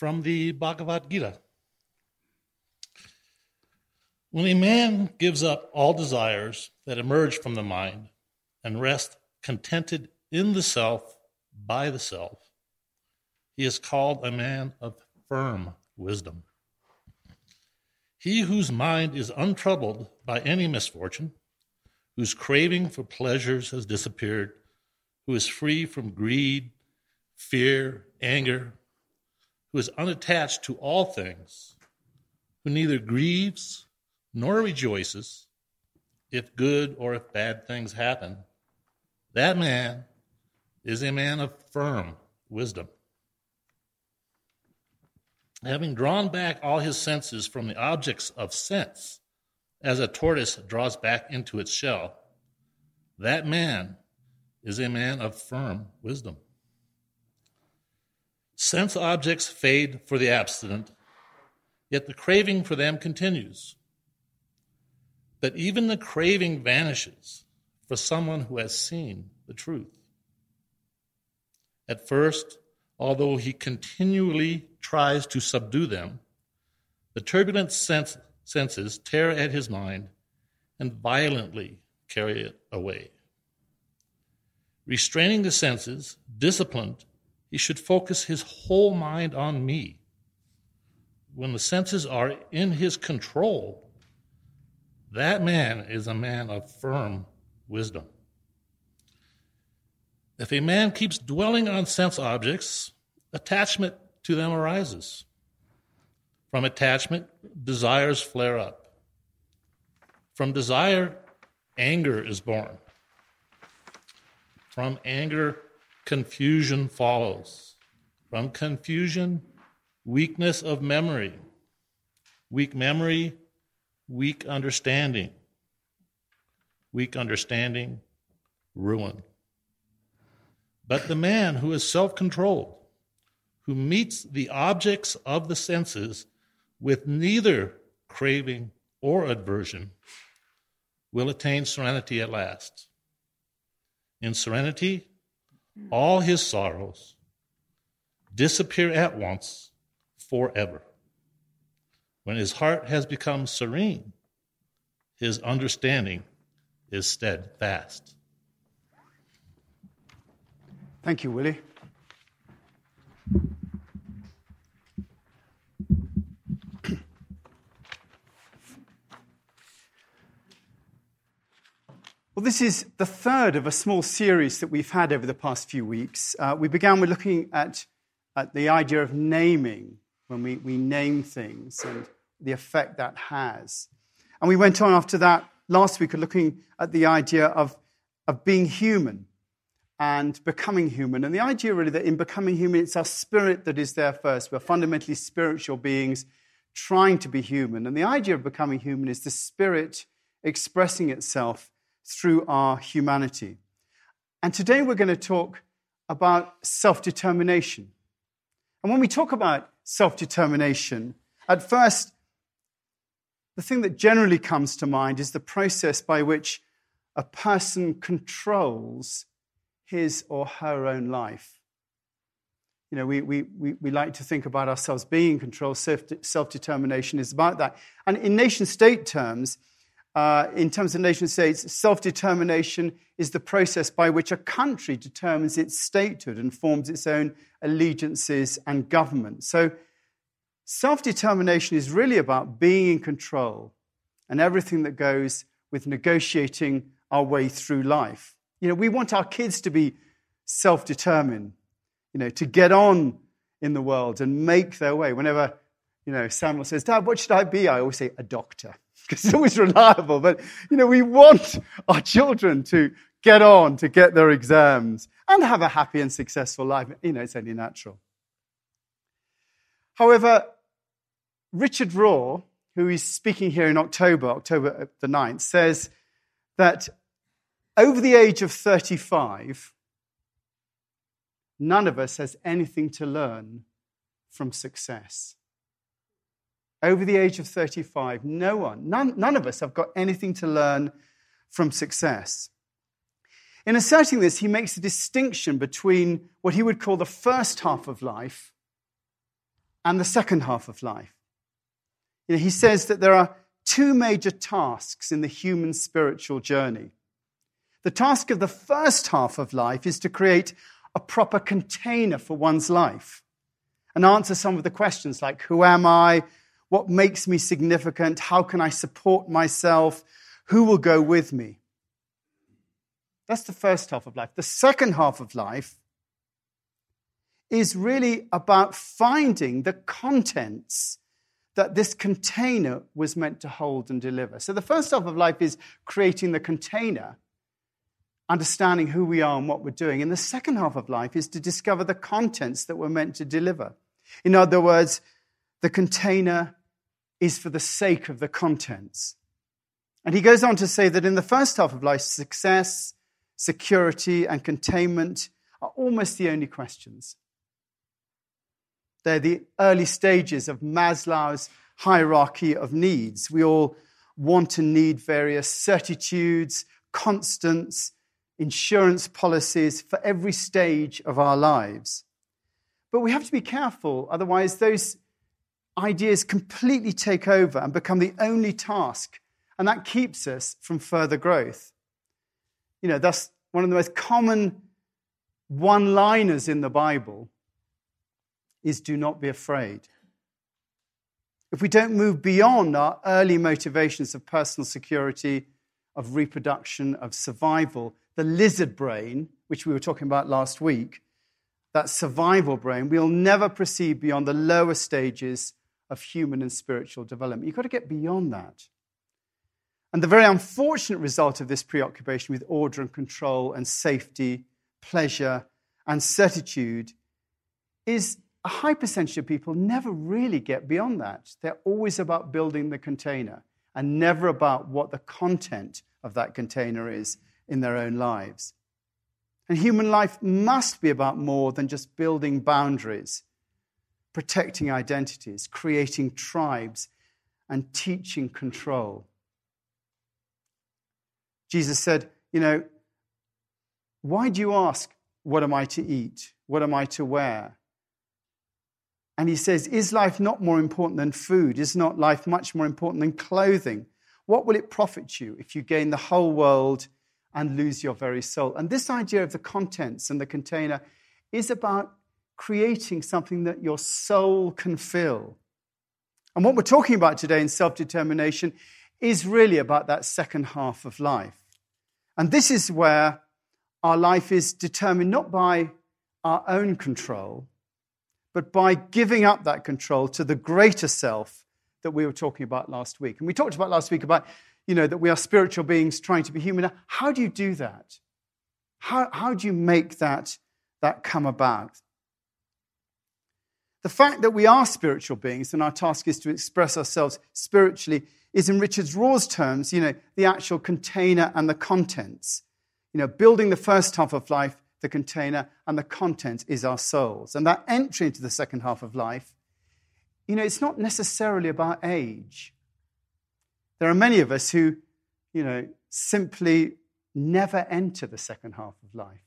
from the Bhagavad Gita. When a man gives up all desires that emerge from the mind and rests contented in the self by the self, he is called a man of firm wisdom. He whose mind is untroubled by any misfortune, whose craving for pleasures has disappeared, who is free from greed, fear, anger, who is unattached to all things, who neither grieves nor rejoices if good or if bad things happen, that man is a man of firm wisdom. Having drawn back all his senses from the objects of sense, as a tortoise draws back into its shell, that man is a man of firm wisdom. Sense objects fade for the abstinent, yet the craving for them continues. But even the craving vanishes for someone who has seen the truth. At first, although he continually tries to subdue them, the turbulent senses tear at his mind and violently carry it away. Restraining the senses, disciplined, he should focus his whole mind on me. When the senses are in his control, that man is a man of firm wisdom. If a man keeps dwelling on sense objects, attachment to them arises. From attachment, desires flare up. From desire, anger is born. From anger, confusion follows. From confusion, weakness of memory. Weak memory, weak understanding. Weak understanding, ruin. But the man who is self-controlled, who meets the objects of the senses with neither craving or aversion, will attain serenity at last. In serenity, all his sorrows disappear at once forever. When his heart has become serene, his understanding is steadfast. Thank you, Willie. Well, this is the third of a small series that we've had over the past few weeks. We began with looking at the idea of naming, when we name things and the effect that has. And we went on after that last week looking at the idea of being human and becoming human. And the idea really that in becoming human, it's our spirit that is there first. We're fundamentally spiritual beings trying to be human. And the idea of becoming human is the spirit expressing itself through our humanity. And today we're going to talk about self-determination. And when we talk about self-determination, at first, the thing that generally comes to mind is the process by which a person controls his or her own life. You know, we like to think about ourselves being in control. Self-determination is about that. And in nation-state terms, self-determination is the process by which a country determines its statehood and forms its own allegiances and government. So self-determination is really about being in control and everything that goes with negotiating our way through life. You know, we want our kids to be self-determined, you know, to get on in the world and make their way. Whenever, you know, Samuel says, "Dad, what should I be?" I always say, "A doctor," because it's always reliable. But, you know, we want our children to get on, to get their exams and have a happy and successful life. You know, it's only natural. However, Richard Rohr, who is speaking here in October the 9th, says that over the age of 35, none of us has anything to learn from success. Over the age of 35, none of us have got anything to learn from success. In asserting this, he makes a distinction between what he would call the first half of life and the second half of life. You know, he says that there are two major tasks in the human spiritual journey. The task of the first half of life is to create a proper container for one's life and answer some of the questions like, who am I? What makes me significant? How can I support myself? Who will go with me? That's the first half of life. The second half of life is really about finding the contents that this container was meant to hold and deliver. So the first half of life is creating the container, understanding who we are and what we're doing. And the second half of life is to discover the contents that we're meant to deliver. In other words, the container is for the sake of the contents. And he goes on to say that in the first half of life, success, security, and containment are almost the only questions. They're the early stages of Maslow's hierarchy of needs. We all want and need various certitudes, constants, insurance policies for every stage of our lives. But we have to be careful, otherwise those ideas completely take over and become the only task, and that keeps us from further growth. You know, that's one of the most common one-liners in the Bible is do not be afraid. If we don't move beyond our early motivations of personal security, of reproduction, of survival, the lizard brain, which we were talking about last week, that survival brain, we'll never proceed beyond the lower stages of human and spiritual development. You've got to get beyond that. And the very unfortunate result of this preoccupation with order and control and safety, pleasure and certitude is a high percentage of people never really get beyond that. They're always about building the container and never about what the content of that container is in their own lives. And human life must be about more than just building boundaries, protecting identities, creating tribes, and teaching control. Jesus said, you know, why do you ask, what am I to eat? What am I to wear? And he says, is life not more important than food? Is not life much more important than clothing? What will it profit you if you gain the whole world and lose your very soul? And this idea of the contents and the container is about creating something that your soul can fill. And what we're talking about today in self-determination is really about that second half of life. And this is where our life is determined not by our own control, but by giving up that control to the greater self that we were talking about last week. And we talked about last week about, you know, that we are spiritual beings trying to be human. How do you do that? How do you make that come about? The fact that we are spiritual beings and our task is to express ourselves spiritually is, in Richard Rohr's terms, you know, the actual container and the contents. You know, building the first half of life, the container, and the content is our souls. And that entry into the second half of life, you know, it's not necessarily about age. There are many of us who, you know, simply never enter the second half of life.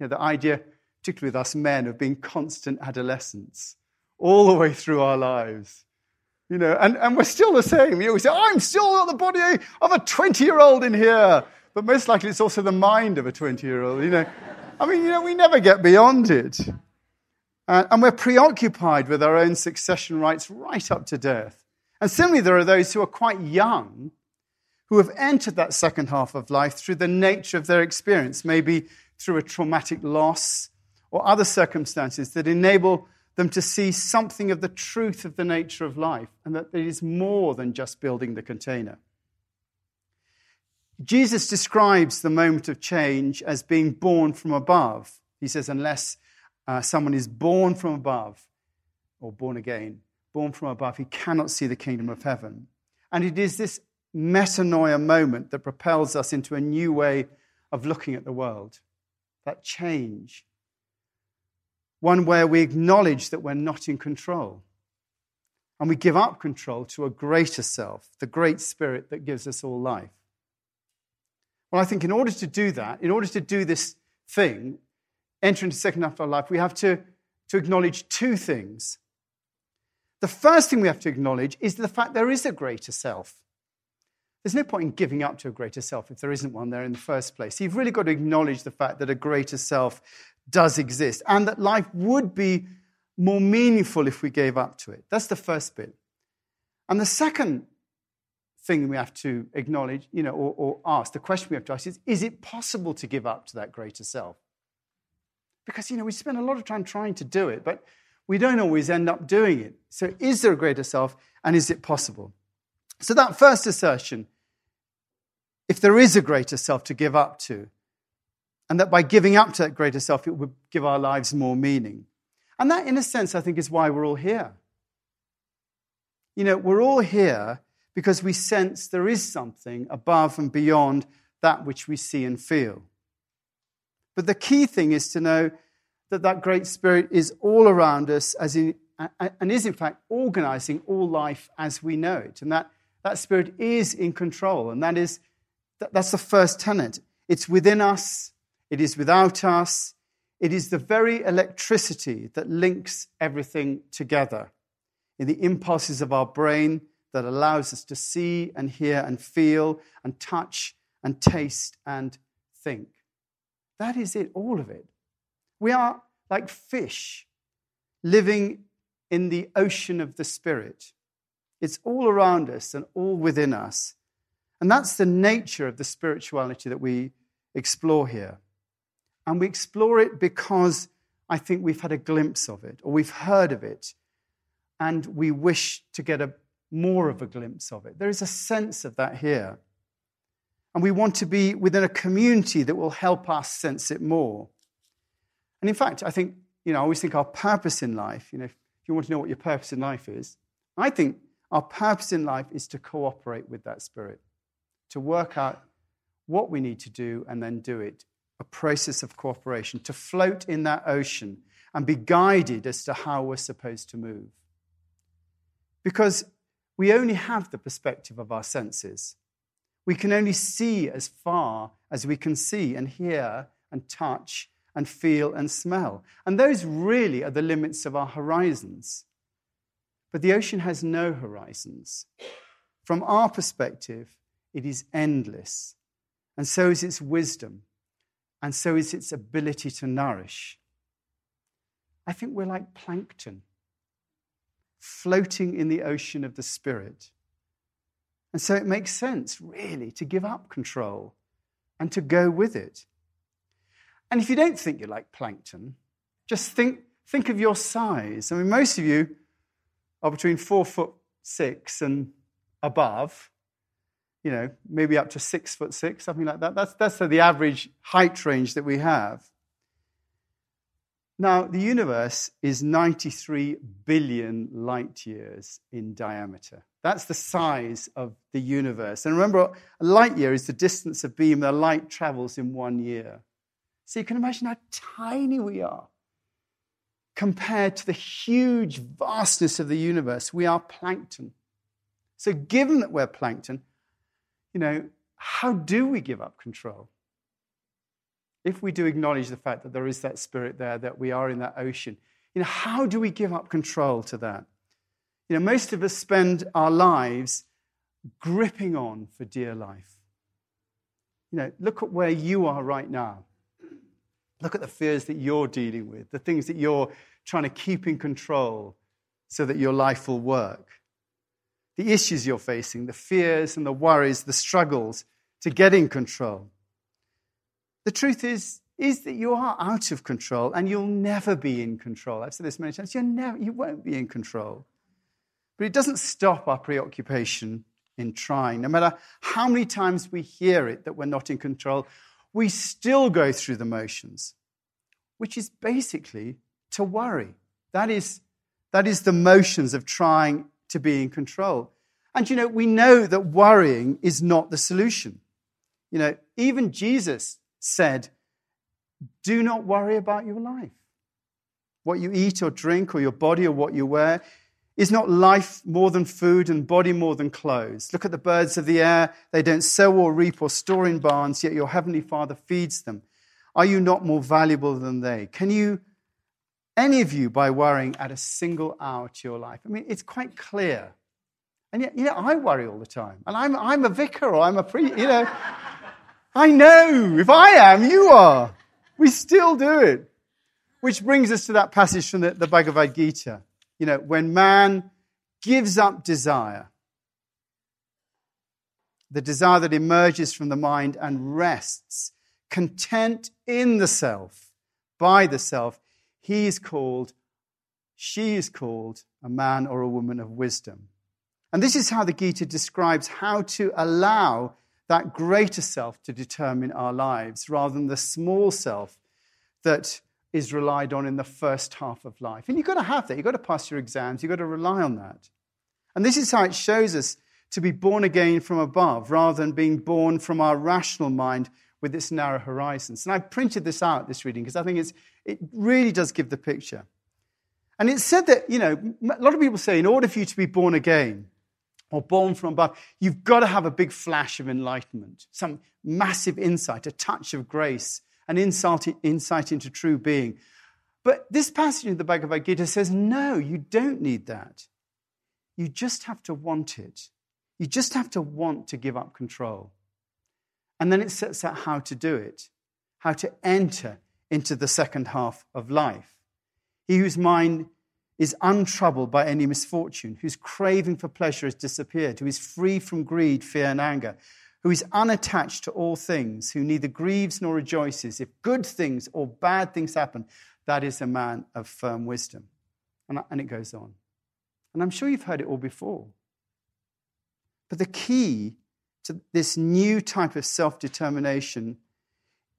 You know, the idea, particularly with us men, of being constant adolescents all the way through our lives. You know, and we're still the same. You know, we say, I'm still not the body of a 20-year-old in here. But most likely it's also the mind of a 20-year-old, you know. I mean, you know, we never get beyond it. And we're preoccupied with our own succession rights right up to death. And similarly, there are those who are quite young who have entered that second half of life through the nature of their experience, maybe through a traumatic loss or other circumstances that enable them to see something of the truth of the nature of life and that it is more than just building the container. Jesus describes the moment of change as being born from above. He says, unless someone is born from above, or born again, born from above, he cannot see the kingdom of heaven. And it is this metanoia moment that propels us into a new way of looking at the world, that change. One where we acknowledge that we're not in control, and we give up control to a greater self, the great spirit that gives us all life. Well, I think in order to do that, in order to do this thing, enter into the second half of our life, we have to acknowledge two things. The first thing we have to acknowledge is the fact there is a greater self. There's no point in giving up to a greater self if there isn't one there in the first place. So you've really got to acknowledge the fact that a greater self does exist and that life would be more meaningful if we gave up to it. That's the first bit. And the second thing we have to acknowledge, or ask, the question we have to ask is it possible to give up to that greater self? Because, we spend a lot of time trying to do it, but we don't always end up doing it. So is there a greater self, and is it possible? So that first assertion, if there is a greater self to give up to, and that by giving up to that greater self, it would give our lives more meaning. And that, in a sense, I think is why we're all here. We're all here because we sense there is something above and beyond that which we see and feel. But the key thing is to know that that great spirit is all around us and is, in fact, organizing all life as we know it. And that spirit is in control. And that's the first tenet. It's within us. It is without us. It is the very electricity that links everything together in the impulses of our brain that allows us to see and hear and feel and touch and taste and think. That is it, all of it. We are like fish living in the ocean of the Spirit. It's all around us and all within us. And that's the nature of the spirituality that we explore here. And we explore it because I think we've had a glimpse of it, or we've heard of it, and we wish to get more of a glimpse of it. There is a sense of that here. And we want to be within a community that will help us sense it more. And in fact, I think, I always think our purpose in life, if you want to know what your purpose in life is, I think our purpose in life is to cooperate with that spirit, to work out what we need to do and then do it, a process of cooperation, to float in that ocean and be guided as to how we're supposed to move. Because we only have the perspective of our senses. We can only see as far as we can see and hear and touch and feel and smell. And those really are the limits of our horizons. But the ocean has no horizons. From our perspective, it is endless. And so is its wisdom. And so is its ability to nourish. I think we're like plankton, floating in the ocean of the Spirit. And so it makes sense, really, to give up control and to go with it. And if you don't think you're like plankton, just think of your size. I mean, most of you are between 4'6" and above, maybe up to 6'6", something like that. That's the average height range that we have. Now, the universe is 93 billion light years in diameter. That's the size of the universe. And remember, a light year is the distance of beam that light travels in 1 year. So you can imagine how tiny we are. Compared to the huge vastness of the universe, we are plankton. So given that we're plankton, how do we give up control? If we do acknowledge the fact that there is that spirit there, that we are in that ocean, how do we give up control to that? Most of us spend our lives gripping on for dear life. Look at where you are right now. Look at the fears that you're dealing with, the things that you're trying to keep in control so that your life will work. The issues you're facing, the fears and the worries, the struggles to get in control. The truth is that you are out of control and you'll never be in control. I've said this many times, you won't be in control. But it doesn't stop our preoccupation in trying. No matter how many times we hear it that we're not in control, we still go through the motions, which is basically to worry. That is the motions of trying to be in control. And, we know that worrying is not the solution. Even Jesus said, do not worry about your life. What you eat or drink or your body or what you wear, is not life more than food and body more than clothes? Look at the birds of the air. They don't sow or reap or store in barns, yet your heavenly Father feeds them. Are you not more valuable than they? Can you any of you by worrying add a single hour to your life. I mean, it's quite clear. And yet, I worry all the time. And I'm a vicar or I'm a priest, I know. If I am, you are. We still do it. Which brings us to that passage from the Bhagavad Gita. When man gives up desire, the desire that emerges from the mind and rests, content in the self, by the self, he is called, she is called, a man or a woman of wisdom. And this is how the Gita describes how to allow that greater self to determine our lives, rather than the small self that is relied on in the first half of life. And you've got to have that. You've got to pass your exams. You've got to rely on that. And this is how it shows us to be born again from above, rather than being born from our rational mind with its narrow horizons. And I printed this out, this reading, because I think it really does give the picture. And it's said that, a lot of people say in order for you to be born again, or born from above, you've got to have a big flash of enlightenment, some massive insight, a touch of grace, an insight into true being. But this passage in the Bhagavad Gita says, no, you don't need that. You just have to want it. You just have to want to give up control. And then it sets out how to do it, how to enter into the second half of life. He whose mind is untroubled by any misfortune, whose craving for pleasure has disappeared, who is free from greed, fear, and anger, who is unattached to all things, who neither grieves nor rejoices, if good things or bad things happen, that is a man of firm wisdom. And it goes on. And I'm sure you've heard it all before. But the key to this new type of self-determination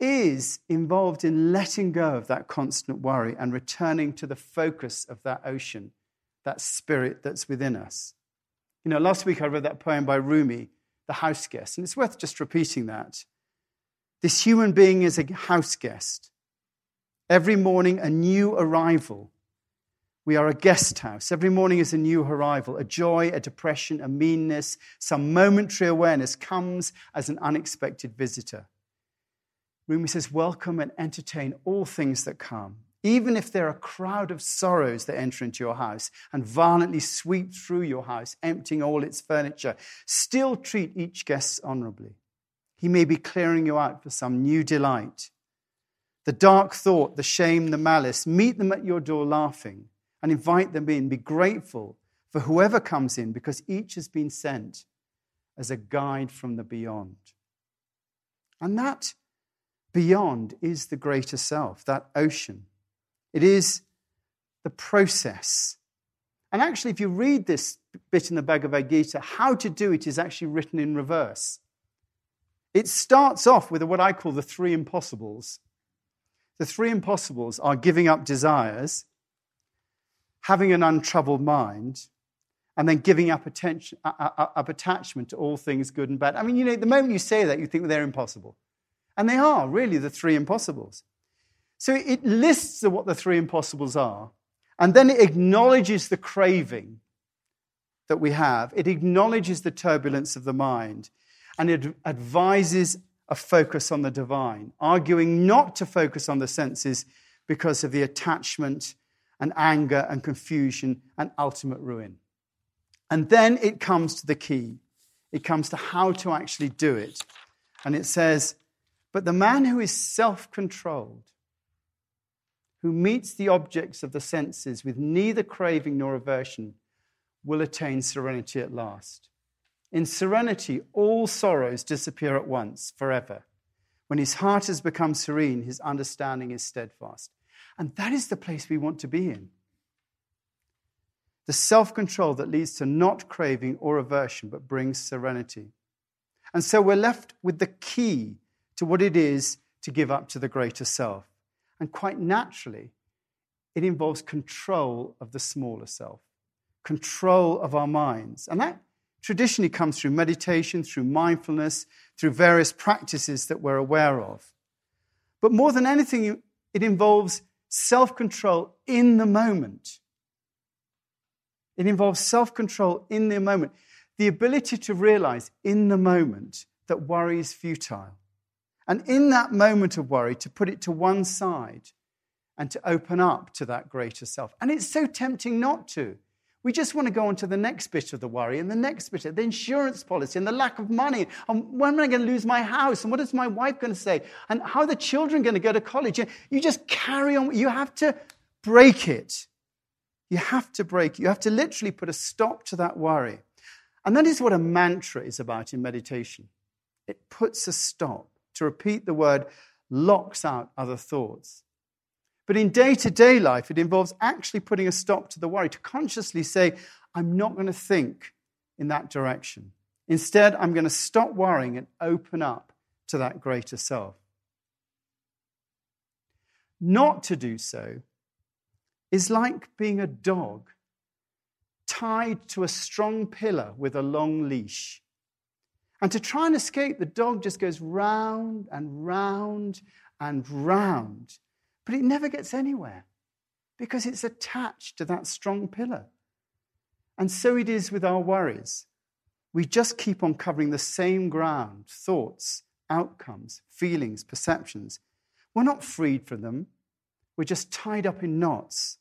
is involved in letting go of that constant worry and returning to the focus of that ocean, that spirit that's within us. Last week I read that poem by Rumi, The House Guest, and it's worth just repeating that. This human being is a house guest. Every morning a new arrival. We are a guest house. Every morning is a new arrival, a joy, a depression, a meanness. Some momentary awareness comes as an unexpected visitor. Rumi says, welcome and entertain all things that come, even if there are a crowd of sorrows that enter into your house and violently sweep through your house, emptying all its furniture. Still treat each guest honorably. He may be clearing you out for some new delight. The dark thought, the shame, the malice, meet them at your door laughing and invite them in. Be grateful for whoever comes in because each has been sent as a guide from the beyond. And that beyond is the greater self, that ocean. It is the process. And actually, if you read this bit in the Bhagavad Gita, how to do it is actually written in reverse. It starts off with what I call the three impossibles. The three impossibles are giving up desires, having an untroubled mind, and then giving up attachment to all things good and bad. I mean, the moment you say that, you think they're impossible. And they are really the three impossibles. So it lists what the three impossibles are, and then it acknowledges the craving that we have. It acknowledges the turbulence of the mind, and it advises a focus on the divine, arguing not to focus on the senses because of the attachment and anger and confusion and ultimate ruin. And then it comes to the key. It comes to how to actually do it. And it says, but the man who is self-controlled, who meets the objects of the senses with neither craving nor aversion, will attain serenity at last. In serenity, all sorrows disappear at once, forever. When his heart has become serene, his understanding is steadfast. And that is the place we want to be in. The self-control that leads to not craving or aversion, but brings serenity. And so we're left with the key to what it is to give up to the greater self. And quite naturally, it involves control of the smaller self, control of our minds. And that traditionally comes through meditation, through mindfulness, through various practices that we're aware of. But more than anything, it involves self-control in the moment. It involves self-control in the moment. The ability to realize in the moment that worry is futile. And in that moment of worry, to put it to one side and to open up to that greater self. And it's so tempting not to. We just want to go on to the next bit of the worry and the next bit of the insurance policy and the lack of money. And when am I going to lose my house? And what is my wife going to say? And how are the children going to go to college? You just carry on. You have to break it. You have to break it. You have to literally put a stop to that worry. And that is what a mantra is about in meditation. It puts a stop. To repeat the word locks out other thoughts. But in day-to-day life, it involves actually putting a stop to the worry, to consciously say, I'm not going to think in that direction. Instead, I'm going to stop worrying and open up to that greater self. Not to do so is like being a dog tied to a strong pillar with a long leash. And to try and escape, the dog just goes round and round and round. But it never gets anywhere because it's attached to that strong pillar. And so it is with our worries. We just keep on covering the same ground, thoughts, outcomes, feelings, perceptions. We're not freed from them. We're just tied up in knots.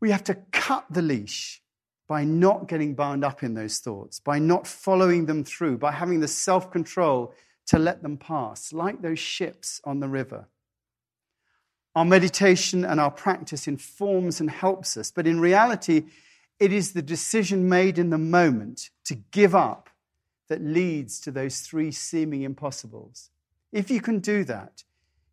We have to cut the leash by not getting bound up in those thoughts, by not following them through, by having the self-control to let them pass, like those ships on the river. Our meditation and our practice informs and helps us, but in reality, it is the decision made in the moment to give up that leads to those three seeming impossibles. If you can do that,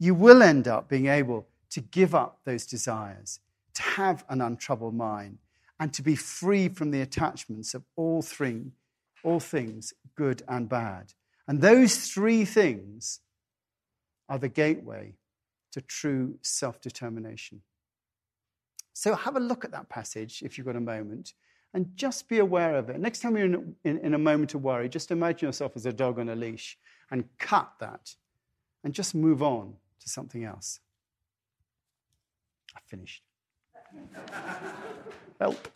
you will end up being able to give up those desires, to have an untroubled mind, and to be free from the attachments of all things, good and bad. And those three things are the gateway to true self-determination. So have a look at that passage if you've got a moment and just be aware of it. Next time you're in a moment of worry, just imagine yourself as a dog on a leash and cut that and just move on to something else. I've finished. Help.